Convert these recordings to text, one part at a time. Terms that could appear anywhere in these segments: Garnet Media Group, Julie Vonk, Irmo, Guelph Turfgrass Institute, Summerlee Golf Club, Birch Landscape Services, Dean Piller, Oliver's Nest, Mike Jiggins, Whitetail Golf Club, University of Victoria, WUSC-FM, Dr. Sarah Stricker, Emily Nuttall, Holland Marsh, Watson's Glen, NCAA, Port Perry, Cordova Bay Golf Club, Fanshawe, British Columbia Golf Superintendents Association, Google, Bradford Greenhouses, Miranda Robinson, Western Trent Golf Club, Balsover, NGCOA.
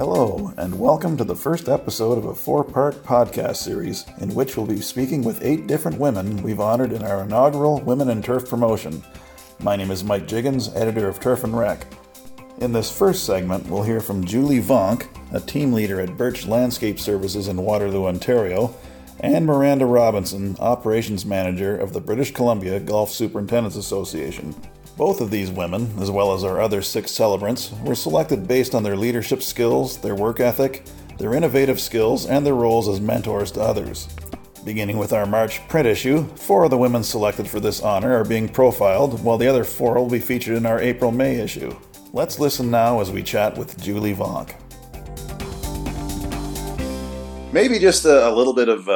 Hello, and welcome to the first episode of a four-part podcast series in which we'll be speaking with 8 different women we've honored in our inaugural Women in Turf promotion. My name is Mike Jiggins, editor of Turf and Rec. In this first segment, we'll hear from Julie Vonk, a team leader at Birch Landscape Services in Waterloo, Ontario, and Miranda Robinson, operations manager of the British Columbia Golf Superintendents Association. Both of these women, as well as our other 6 celebrants, were selected based on their leadership skills, their work ethic, their innovative skills, and their roles as mentors to others. Beginning with our March print issue, 4 of the women selected for this honor are being profiled, while the other 4 will be featured in our April-May issue. Let's listen now as we chat with Julie Vonk. Maybe just a little bit of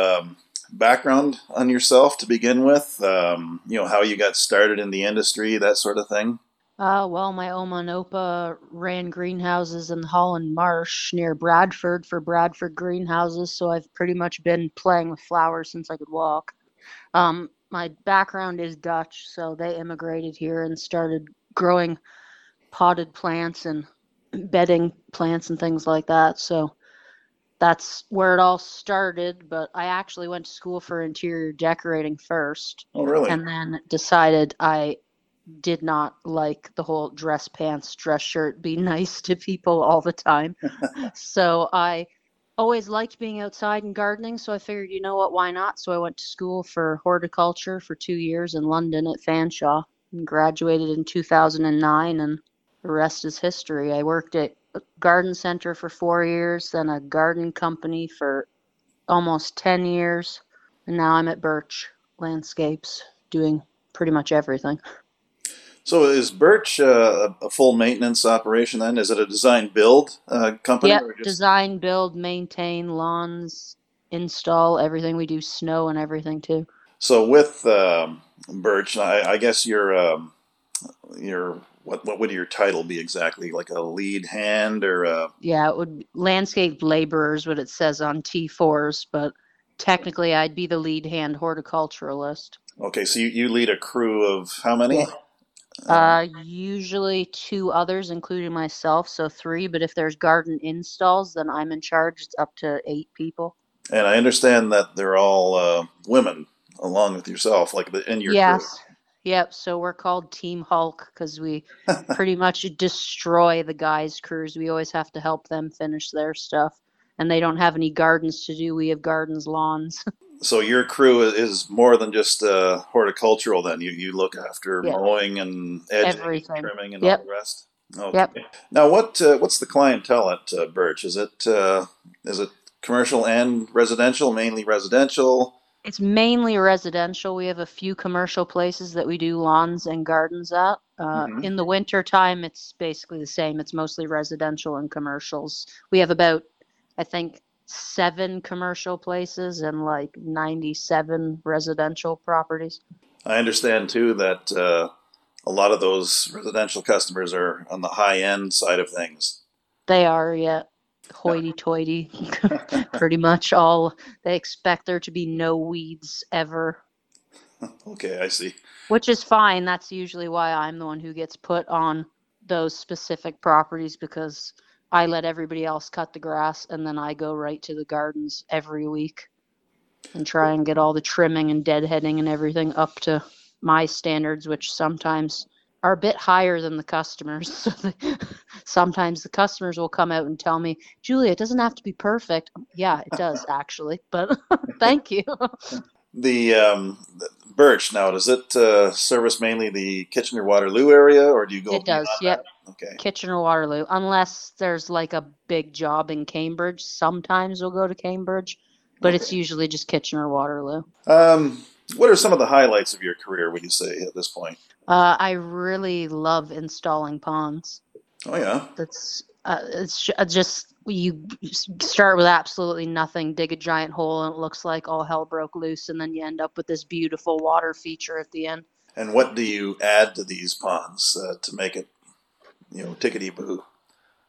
background on yourself to begin with, how you got started in the industry, that sort of thing. Well, my oma and opa ran greenhouses in Holland Marsh near Bradford for Bradford Greenhouses, so I've pretty much been playing with flowers since I could walk. My background is Dutch, so they immigrated here and started growing potted plants and bedding plants and things like that, so that's where it all started, but I actually went to school for interior decorating first. Oh, really? And then decided I did not like the whole dress pants, dress shirt, be nice to people all the time. So I always liked being outside and gardening, so I figured, you know what, why not? So I went to school for horticulture for 2 years in London at Fanshawe and graduated in 2009, and the rest is history. I worked at a garden center for 4 years, then a garden company for almost 10 years, and now I'm at Birch Landscapes doing pretty much everything. So is Birch a full maintenance operation then? Is it a design-build company? Yeah, design, build, maintain, lawns, install, everything we do, snow and everything too. So with Birch, I guess you're What would your title be exactly? Like a lead hand or a... Yeah, it would be landscape laborers, what it says on T4s, but technically I'd be the lead hand horticulturalist. Okay, so you lead a crew of how many? Usually 2 others, including myself, so 3, but if there's garden installs, then I'm in charge. It's up to 8 people. And I understand that they're all women, along with yourself, like in your crew. Yep, so we're called Team Hulk because we pretty much destroy the guys' crews. We always have to help them finish their stuff, and they don't have any gardens to do. We have gardens, lawns. So your crew is more than just horticultural then. You look after mowing and edging, everything. Trimming and all the rest? Okay. Yep. Now what's the clientele at Birch? Is it commercial and residential, mainly residential? It's mainly residential. We have a few commercial places that we do lawns and gardens at. In the winter time, it's basically the same. It's mostly residential and commercials. We have about, I think, 7 commercial places and like 97 residential properties. I understand, too, that a lot of those residential customers are on the high-end side of things. They are, yeah. Hoity-toity, pretty much all. They expect there to be no weeds ever. Okay, I see. Which is fine. That's usually why I'm the one who gets put on those specific properties because I let everybody else cut the grass and then I go right to the gardens every week and try and get all the trimming and deadheading and everything up to my standards, which sometimes are a bit higher than the customers. So sometimes the customers will come out and tell me, Julia, it doesn't have to be perfect. Yeah, it does actually, but thank you. The Birch now, does it service mainly the Kitchener-Waterloo area or do you go? It does, yep. That? Okay. Kitchener-Waterloo, unless there's like a big job in Cambridge. Sometimes we'll go to Cambridge, but It's usually just Kitchener-Waterloo. What are some of the highlights of your career, would you say, at this point? I really love installing ponds. Oh, yeah. It's just, you start with absolutely nothing, dig a giant hole, and it looks like all hell broke loose, and then you end up with this beautiful water feature at the end. And what do you add to these ponds to make it, tickety-boo?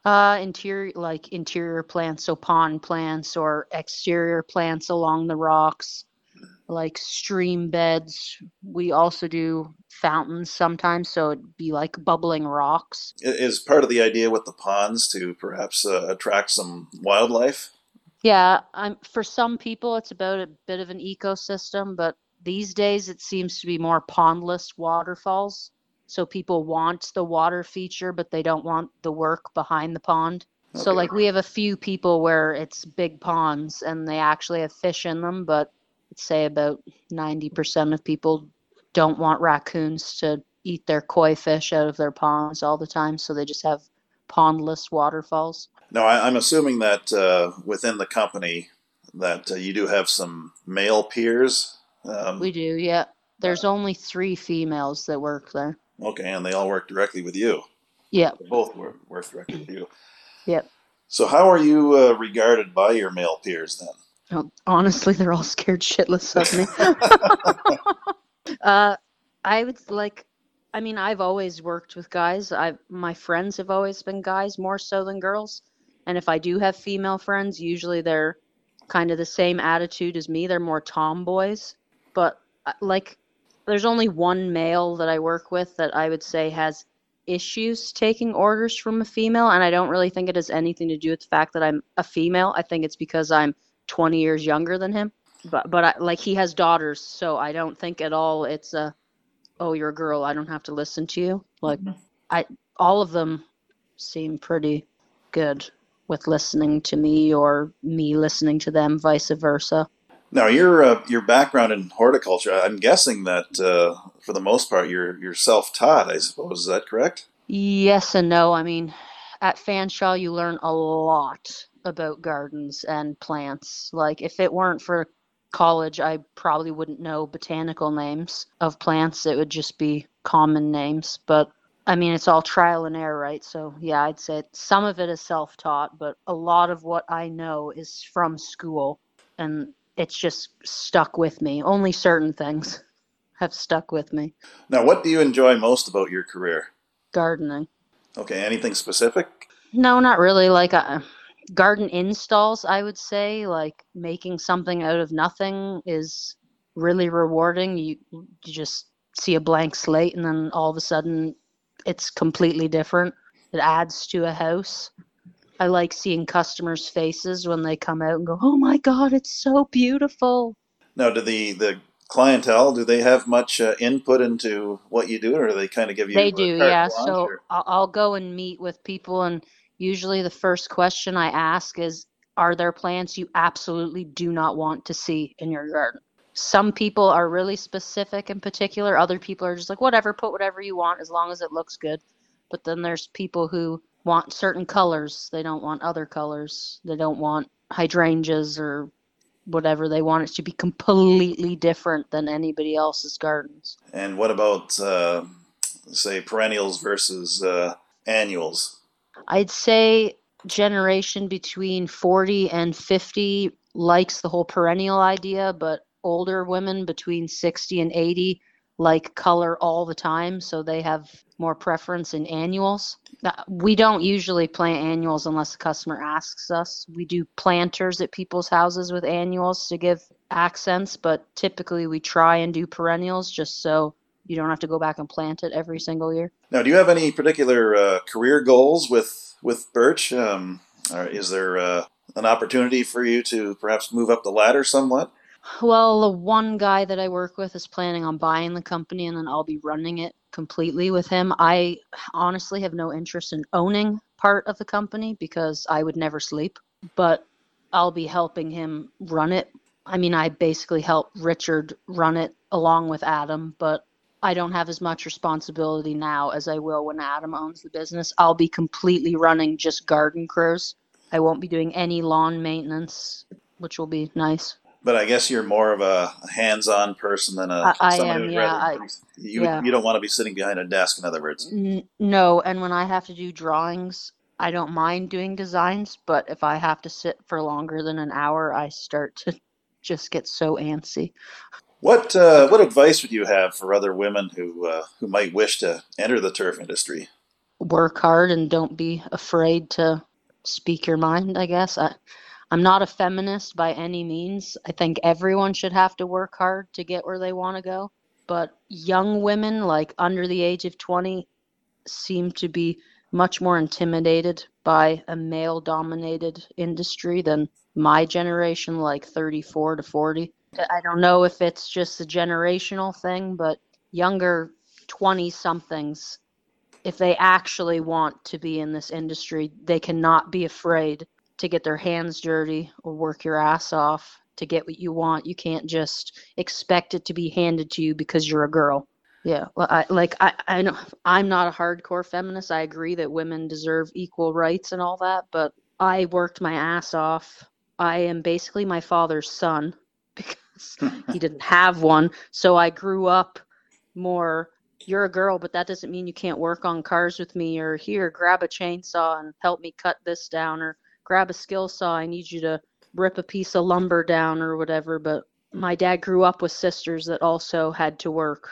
Interior plants, so pond plants or exterior plants along the rocks. like stream beds. We also do fountains sometimes, so it'd be like bubbling rocks. Is part of the idea with the ponds to perhaps attract some wildlife? Yeah, for some people it's about a bit of an ecosystem, but these days it seems to be more pondless waterfalls. So people want the water feature, but they don't want the work behind the pond. Okay. So like we have a few people where it's big ponds and they actually have fish in them, but I'd say about 90% of people don't want raccoons to eat their koi fish out of their ponds all the time. So they just have pondless waterfalls. Now, I'm assuming that within the company that you do have some male peers. We do, yeah. There's only 3 females that work there. Okay, and they all work directly with you. Yeah. Both work directly with you. Yep. So how are you regarded by your male peers then? Oh, honestly, they're all scared shitless of me. I've always worked with guys. My friends have always been guys more so than girls. And if I do have female friends, usually they're kind of the same attitude as me. They're more tomboys. But like, there's only one male that I work with that I would say has issues taking orders from a female, and I don't really think it has anything to do with the fact that I'm a female. I think it's because I'm 20 years younger than him. But I, like, he has daughters, so I don't think at all it's a, oh, you're a girl, I don't have to listen to you. Like, mm-hmm. All of them seem pretty good with listening to me or me listening to them, vice versa. Now, your background in horticulture, I'm guessing that for the most part you're self-taught, I suppose. Is that correct? Yes and no. I mean, at Fanshawe you learn a lot about gardens and plants. Like, if it weren't for college, I probably wouldn't know botanical names of plants. It would just be common names. But, I mean, it's all trial and error, right? So, yeah, I'd say some of it is self-taught, but a lot of what I know is from school, and it's just stuck with me. Only certain things have stuck with me. Now, what do you enjoy most about your career? Gardening. Okay, anything specific? No, not really. Like garden installs, I would say, like making something out of nothing is really rewarding. You just see a blank slate and then all of a sudden it's completely different. It adds to a house. I like seeing customers' faces when they come out and go, oh my God, it's so beautiful. Now, do the clientele, do they have much input into what you do, or do they kind of give you a carte blanche? They do, yeah. So I'll go and meet with people, and usually the first question I ask is, are there plants you absolutely do not want to see in your garden? Some people are really specific and particular. Other people are just like, whatever, put whatever you want as long as it looks good. But then there's people who want certain colors. They don't want other colors. They don't want hydrangeas or whatever. They want it to be completely different than anybody else's gardens. And what about, say, perennials versus annuals? I'd say generation between 40 and 50 likes the whole perennial idea, but older women between 60 and 80 like color all the time, so they have more preference in annuals. We don't usually plant annuals unless the customer asks us. We do planters at people's houses with annuals to give accents, but typically we try and do perennials just so you don't have to go back and plant it every single year. Now, do you have any particular career goals with Birch? Or is there an opportunity for you to perhaps move up the ladder somewhat? Well, the one guy that I work with is planning on buying the company, and then I'll be running it completely with him. I honestly have no interest in owning part of the company because I would never sleep, but I'll be helping him run it. I mean, I basically help Richard run it along with Adam, but I don't have as much responsibility now as I will when Adam owns the business. I'll be completely running just garden crews. I won't be doing any lawn maintenance, which will be nice. But I guess you're more of a hands-on person than you don't want to be sitting behind a desk, in other words. No, and when I have to do drawings, I don't mind doing designs, but if I have to sit for longer than an hour, I start to just get so antsy. What advice would you have for other women who might wish to enter the turf industry? Work hard and don't be afraid to speak your mind, I guess. I I'm not a feminist by any means. I think everyone should have to work hard to get where they want to go. But young women, like under the age of 20, seem to be much more intimidated by a male-dominated industry than my generation, like 34 to 40. I don't know if it's just a generational thing, but younger 20-somethings, if they actually want to be in this industry, they cannot be afraid to get their hands dirty or work your ass off to get what you want. You can't just expect it to be handed to you because you're a girl. Yeah, well, I know I'm not a hardcore feminist. I agree that women deserve equal rights and all that, but I worked my ass off. I am basically my father's son because he didn't have one. So I grew up more, you're a girl, but that doesn't mean you can't work on cars with me, or here, grab a chainsaw and help me cut this down, or grab a skill saw, I need you to rip a piece of lumber down or whatever. But my dad grew up with sisters that also had to work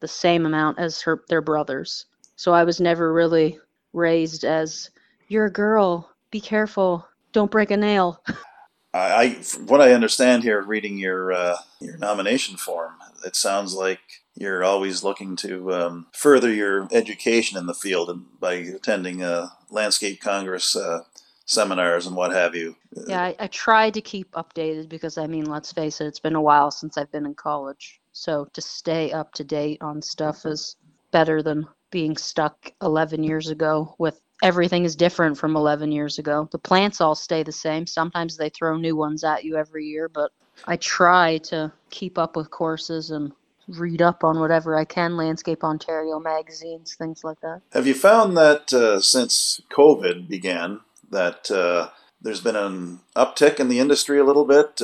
the same amount as their brothers. So I was never really raised as, you're a girl, be careful, don't break a nail. From what I understand here, reading your nomination form, it sounds like you're always looking to further your education in the field and by attending Landscape Congress seminars and what have you. Yeah, I try to keep updated because, I mean, let's face it, it's been a while since I've been in college. So to stay up to date on stuff is better than being stuck 11 years ago with everything is different from 11 years ago. The plants all stay the same. Sometimes they throw new ones at you every year, but I try to keep up with courses and read up on whatever I can, Landscape Ontario magazines, things like that. Have you found that since COVID began that there's been an uptick in the industry a little bit,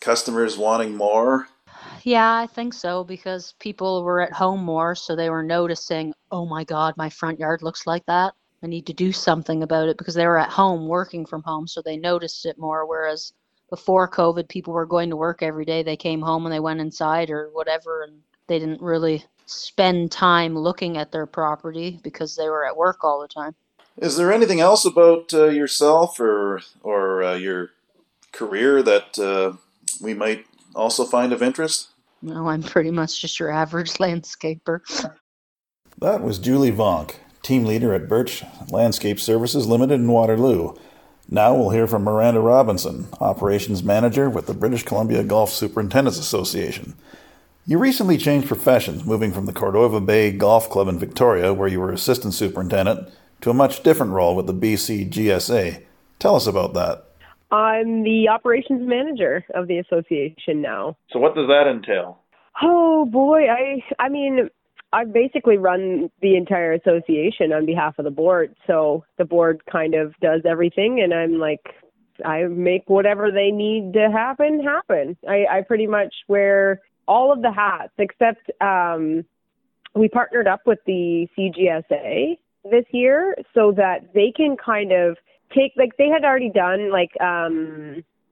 customers wanting more? Yeah, I think so, because people were at home more, so they were noticing, oh my God, my front yard looks like that. I need to do something about it, because they were at home working from home, so they noticed it more. Whereas before COVID, people were going to work every day. They came home and they went inside or whatever, and they didn't really spend time looking at their property because they were at work all the time. Is there anything else about yourself or your career that we might also find of interest? No, I'm pretty much just your average landscaper. That was Julie Vonk, team leader at Birch Landscape Services Limited in Waterloo. Now we'll hear from Miranda Robinson, operations manager with the British Columbia Golf Superintendents Association. You recently changed professions, moving from the Cordova Bay Golf Club in Victoria, where you were assistant superintendent, to a much different role with the BC GSA. Tell us about that. I'm the operations manager of the association now. So what does that entail? Oh boy, I mean, I basically run the entire association on behalf of the board. So the board kind of does everything, and I'm like, I make whatever they need to happen. I pretty much wear all of the hats, except we partnered up with the CGSA this year so that they can kind of take, like they had already done, like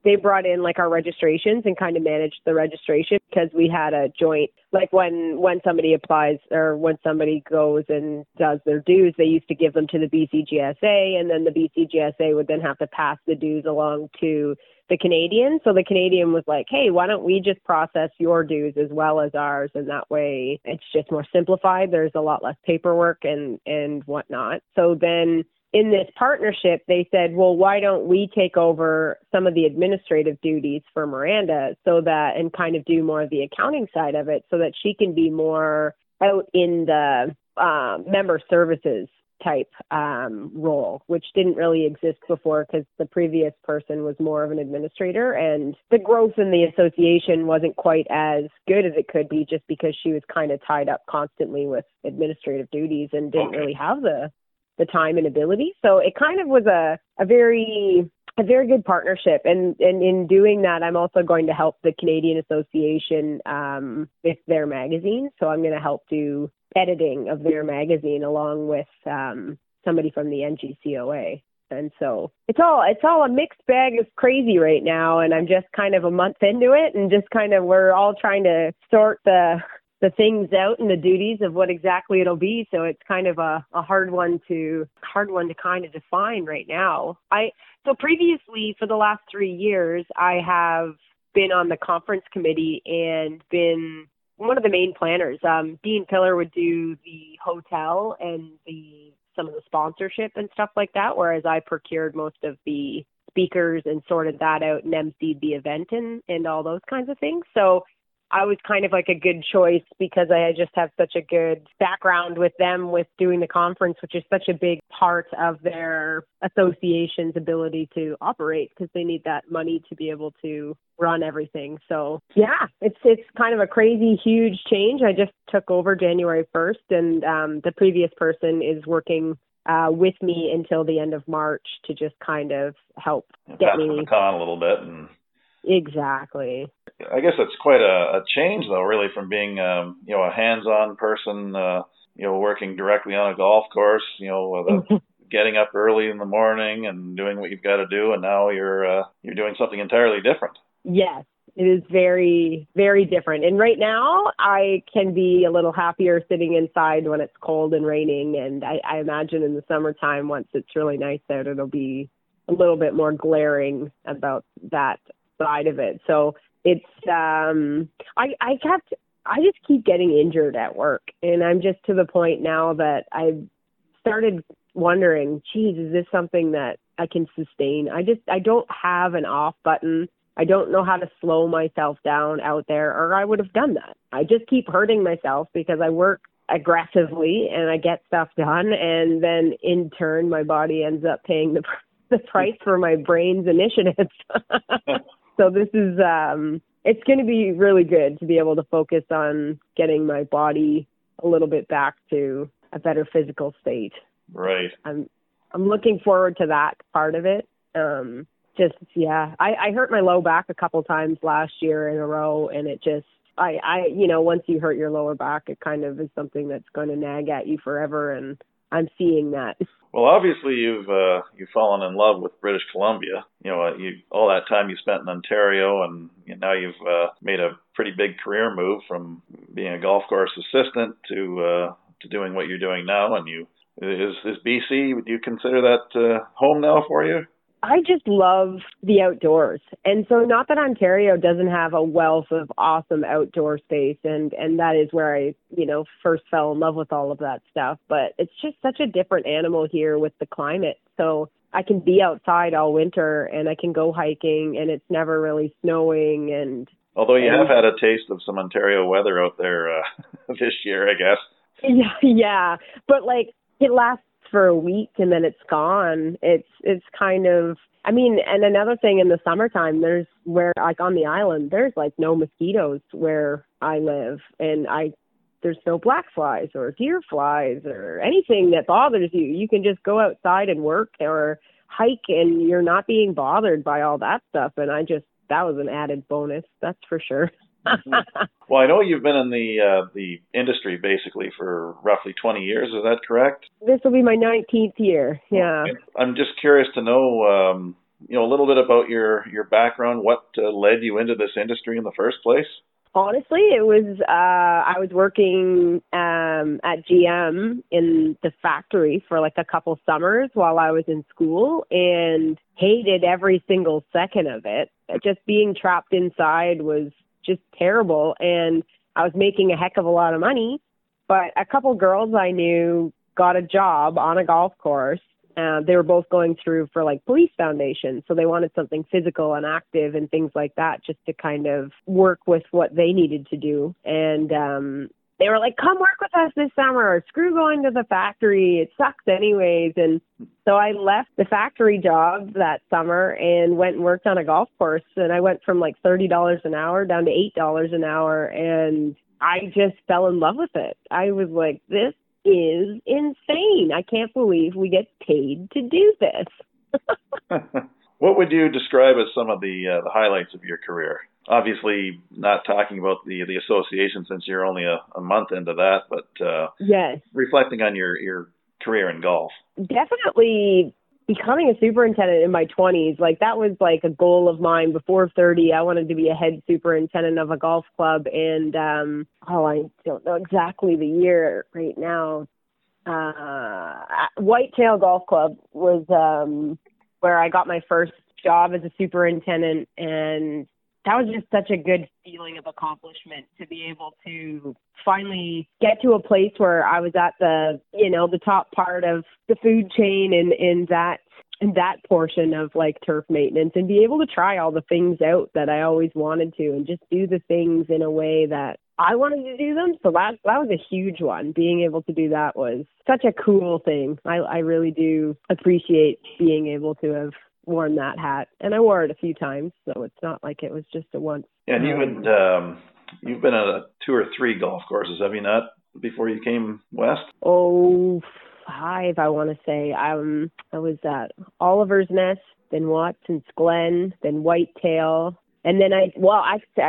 they brought in like our registrations and kind of managed the registration, because we had a joint, like when somebody applies or when somebody goes and does their dues, they used to give them to the BCGSA, and then the BCGSA would then have to pass the dues along to the Canadian. So the Canadian was like, hey, why don't we just process your dues as well as ours? And that way it's just more simplified. There's a lot less paperwork and whatnot. So then in this partnership, they said, well, why don't we take over some of the administrative duties for Miranda so that, and kind of do more of the accounting side of it so that she can be more out in the member services type role, which didn't really exist before because the previous person was more of an administrator, and the growth in the association wasn't quite as good as it could be just because she was kind of tied up constantly with administrative duties and didn't really have the time and ability. So it kind of was a very good partnership. And in doing that, I'm also going to help the Canadian Association with their magazine. So I'm going to help do editing of their magazine along with somebody from the NGCOA. And so it's all a mixed bag of crazy right now. And I'm just kind of a month into it, and just kind of, we're all trying to sort the the things out and the duties of what exactly it'll be. So it's kind of a hard one to kind of define right now. So previously, for the last 3 years, I have been on the conference committee and been one of the main planners. Dean Piller would do the hotel and some of the sponsorship and stuff like that, whereas I procured most of the speakers and sorted that out and emceed the event and all those kinds of things. So I was kind of like a good choice because I just have such a good background with them with doing the conference, which is such a big part of their association's ability to operate because they need that money to be able to run everything. So yeah, it's kind of a crazy, huge change. I just took over January 1st and the previous person is working with me until the end of March to just kind of help get me the baton a little bit. And exactly. I guess that's quite a change, though, really, from being, a hands-on person, working directly on a golf course, getting up early in the morning and doing what you've got to do, and now you're doing something entirely different. Yes, it is very, very different. And right now, I can be a little happier sitting inside when it's cold and raining, and I imagine in the summertime, once it's really nice out, it'll be a little bit more glaring about that side of it. So it's I just keep getting injured at work, and I'm just to the point now that I've started wondering, geez, is this something that I can sustain? I don't have an off button. I don't know how to slow myself down out there, or I would have done that. I just keep hurting myself because I work aggressively and I get stuff done, and then in turn my body ends up paying the price for my brain's initiatives. So this is, it's going to be really good to be able to focus on getting my body a little bit back to a better physical state. Right. I'm looking forward to that part of it. I hurt my low back a couple times last year in a row, and it just, once you hurt your lower back, it kind of is something that's going to nag at you forever, and I'm seeing that. Well, obviously, you've fallen in love with British Columbia. All that time you spent in Ontario, and now you've made a pretty big career move from being a golf course assistant to doing what you're doing now. And is BC? Would you consider that home now for you? I just love the outdoors. And so not that Ontario doesn't have a wealth of awesome outdoor space. And that is where I, first fell in love with all of that stuff. But it's just such a different animal here with the climate. So I can be outside all winter and I can go hiking and it's never really snowing. Although you have had a taste of some Ontario weather out there this year, I guess. Yeah. But it lasts for a week and then it's gone. It's kind of, and another thing in the summertime, there's where on the island, there's no mosquitoes where I live, and there's no black flies or deer flies or anything that bothers you. You can just go outside and work or hike and you're not being bothered by all that stuff. And that was an added bonus. That's for sure. Well, I know you've been in the industry basically for roughly 20 years. Is that correct? This will be my 19th year. Yeah. I'm just curious to know, a little bit about your background. What led you into this industry in the first place? Honestly, it was I was working at GM in the factory for a couple summers while I was in school and hated every single second of it. Just being trapped inside was just terrible, and I was making a heck of a lot of money, but a couple girls I knew got a job on a golf course. They were both going through for police foundation, so they wanted something physical and active and things like that just to kind of work with what they needed to do. And they were like, come work with us this summer, or screw going to the factory, it sucks anyways. And so I left the factory job that summer and went and worked on a golf course. And I went from $30 an hour down to $8 an hour. And I just fell in love with it. I was like, this is insane. I can't believe we get paid to do this. What would you describe as some of the highlights of your career? Obviously, not talking about the association since you're only a month into that, but yes. Reflecting on your career in golf. Definitely becoming a superintendent in my 20s, like that was like a goal of mine before 30. I wanted to be a head superintendent of a golf club, and I don't know exactly the year right now. Whitetail Golf Club was where I got my first job as a superintendent, and that was just such a good feeling of accomplishment to be able to finally get to a place where I was at the, you know, the top part of the food chain and in that portion of like turf maintenance, and be able to try all the things out that I always wanted to and just do the things in a way that I wanted to do them. So that was a huge one. Being able to do that was such a cool thing. I really do appreciate being able to have worn that hat, and I wore it a few times, so it's not like it was just a once. And you would, you've been at two or three golf courses, have you not, before you came west? Oh, 5, I want to say. I was at Oliver's Nest, then Watson's Glen, then Whitetail, and then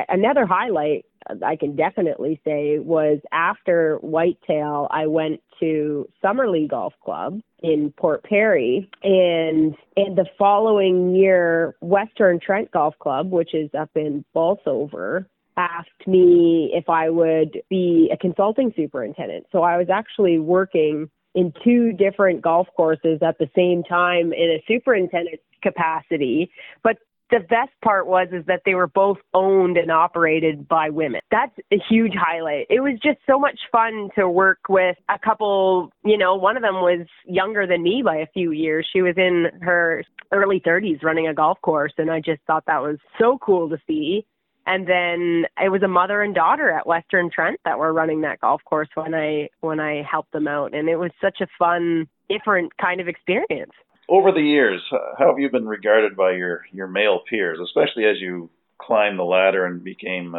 another highlight I can definitely say was after Whitetail, I went to Summerlee Golf Club in Port Perry, and the following year, Western Trent Golf Club, which is up in Balsover, asked me if I would be a consulting superintendent. So I was actually working in 2 different golf courses at the same time in a superintendent capacity, but the best part was that they were both owned and operated by women. That's a huge highlight. It was just so much fun to work with a couple, you know, one of them was younger than me by a few years. She was in her early 30s running a golf course, and I just thought that was so cool to see. And then it was a mother and daughter at Western Trent that were running that golf course when I helped them out, and it was such a fun, different kind of experience. Over the years, how have you been regarded by your male peers, especially as you climbed the ladder and became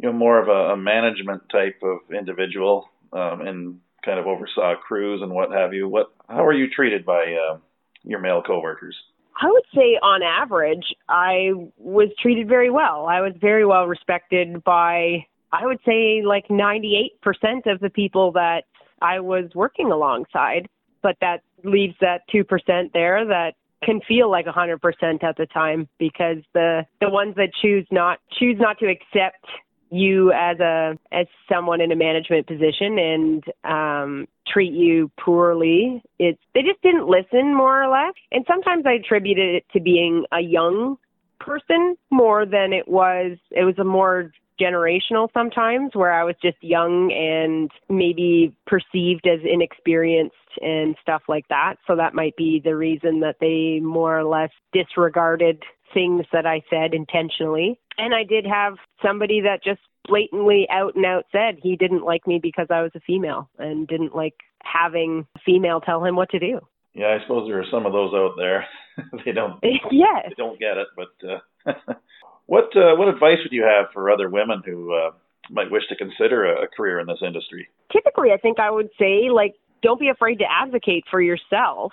more of a management type of individual and kind of oversaw crews and what have you? How are you treated by your male coworkers? I would say on average, I was treated very well. I was very well respected by, I would say, like 98% of the people that I was working alongside. But that leaves that 2% there that can feel like 100% at the time, because the ones that choose not to accept you as someone in a management position and treat you poorly, they just didn't listen, more or less. And sometimes I attributed it to being a young person more than it was a more generational sometimes, where I was just young and maybe perceived as inexperienced and stuff like that. So that might be the reason that they more or less disregarded things that I said intentionally. And I did have somebody that just blatantly out and out said he didn't like me because I was a female, and didn't like having a female tell him what to do. Yeah, I suppose there are some of those out there. They don't get it, but... What advice would you have for other women who might wish to consider a career in this industry? Typically, I think I would say, like, don't be afraid to advocate for yourself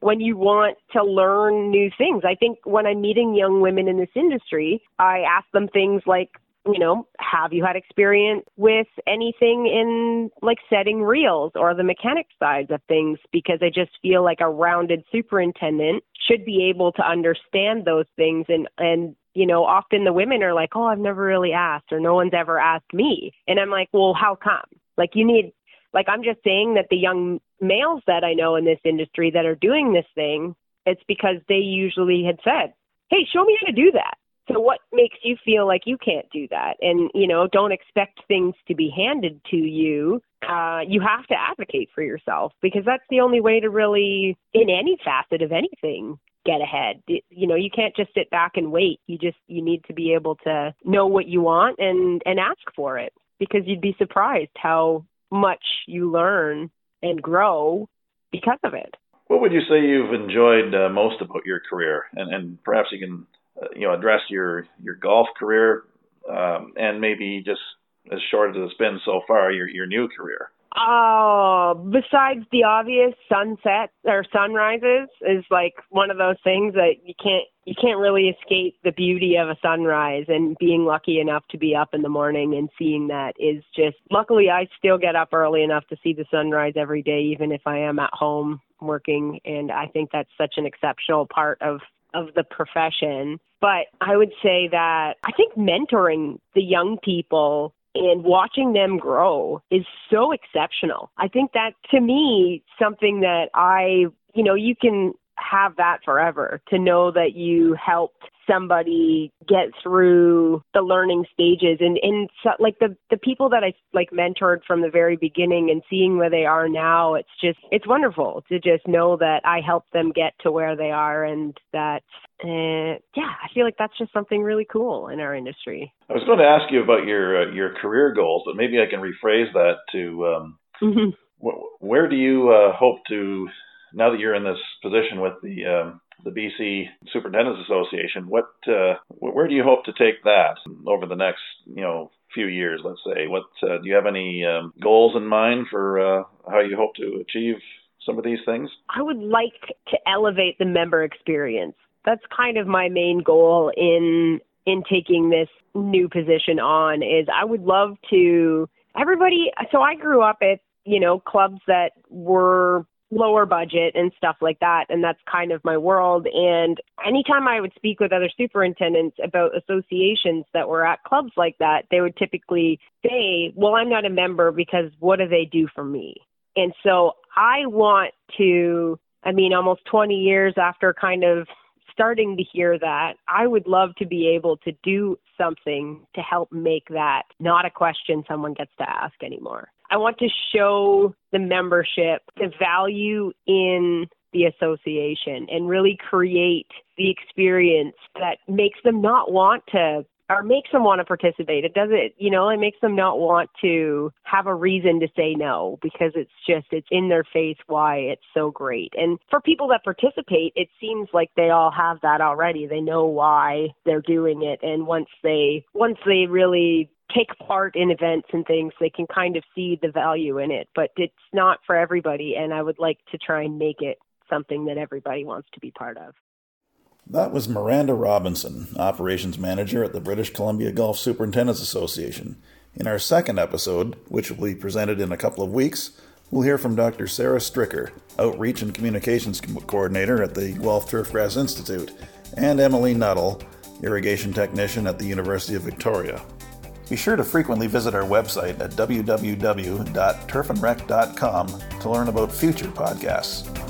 when you want to learn new things. I think when I'm meeting young women in this industry, I ask them things like, you know, have you had experience with anything in like setting reels or the mechanic sides of things? Because I just feel like a rounded superintendent should be able to understand those things. And you know, often the women are like, oh, I've never really asked, or no one's ever asked me. And I'm like, well, how come? Like, I'm just saying that the young males that I know in this industry that are doing this thing, it's because they usually had said, hey, show me how to do that. So what makes you feel like you can't do that? And, you know, don't expect things to be handed to you. You have to advocate for yourself, because that's the only way to really, in any facet of anything, get ahead. You know, you can't just sit back and wait. You need to be able to know what you want and ask for it, because you'd be surprised how much you learn and grow because of it. What would you say you've enjoyed most about your career? And perhaps you can address your golf career and maybe just as short as it's been so far, your new career. Oh, besides the obvious, sunsets or sunrises is like one of those things that you can't really escape the beauty of a sunrise, and being lucky enough to be up in the morning and seeing that is just, luckily I still get up early enough to see the sunrise every day, even if I am at home working, and I think that's such an exceptional part of the profession. But I would say that I think mentoring the young people and watching them grow is so exceptional. I think that, to me, something that you can have that forever, to know that you helped somebody get through the learning stages. And so, like, the people that I mentored from the very beginning and seeing where they are now, it's wonderful to just know that I helped them get to where they are. And that, I feel like that's just something really cool in our industry. I was going to ask you about your career goals, but maybe I can rephrase that to where do you hope to, now that you're in this position with the BC Superintendents Association, where do you hope to take that over the next, few years, let's say? What do you have any goals in mind for how you hope to achieve some of these things? I would like to elevate the member experience. That's kind of my main goal in taking this new position on. Is I would love to everybody. So I grew up at clubs that were lower budget and stuff like that. And that's kind of my world. And anytime I would speak with other superintendents about associations that were at clubs like that, they would typically say, well, I'm not a member because what do they do for me? And so I want to, almost 20 years after kind of starting to hear that, I would love to be able to do something to help make that not a question someone gets to ask anymore. I want to show the membership the value in the association and really create the experience that makes them not want to, or makes them want to participate. It doesn't, it makes them not want to have a reason to say no, because it's in their face why it's so great. And for people that participate, it seems like they all have that already. They know why they're doing it. And once they really take part in events and things, they can kind of see the value in it, but it's not for everybody. And I would like to try and make it something that everybody wants to be part of. That was Miranda Robinson, Operations Manager at the British Columbia Golf Superintendents Association. In our second episode, which will be presented in a couple of weeks, we'll hear from Dr. Sarah Stricker, Outreach and Communications Coordinator at the Guelph Turfgrass Institute, and Emily Nuttall, Irrigation Technician at the University of Victoria. Be sure to frequently visit our website at www.turfandrec.com to learn about future podcasts.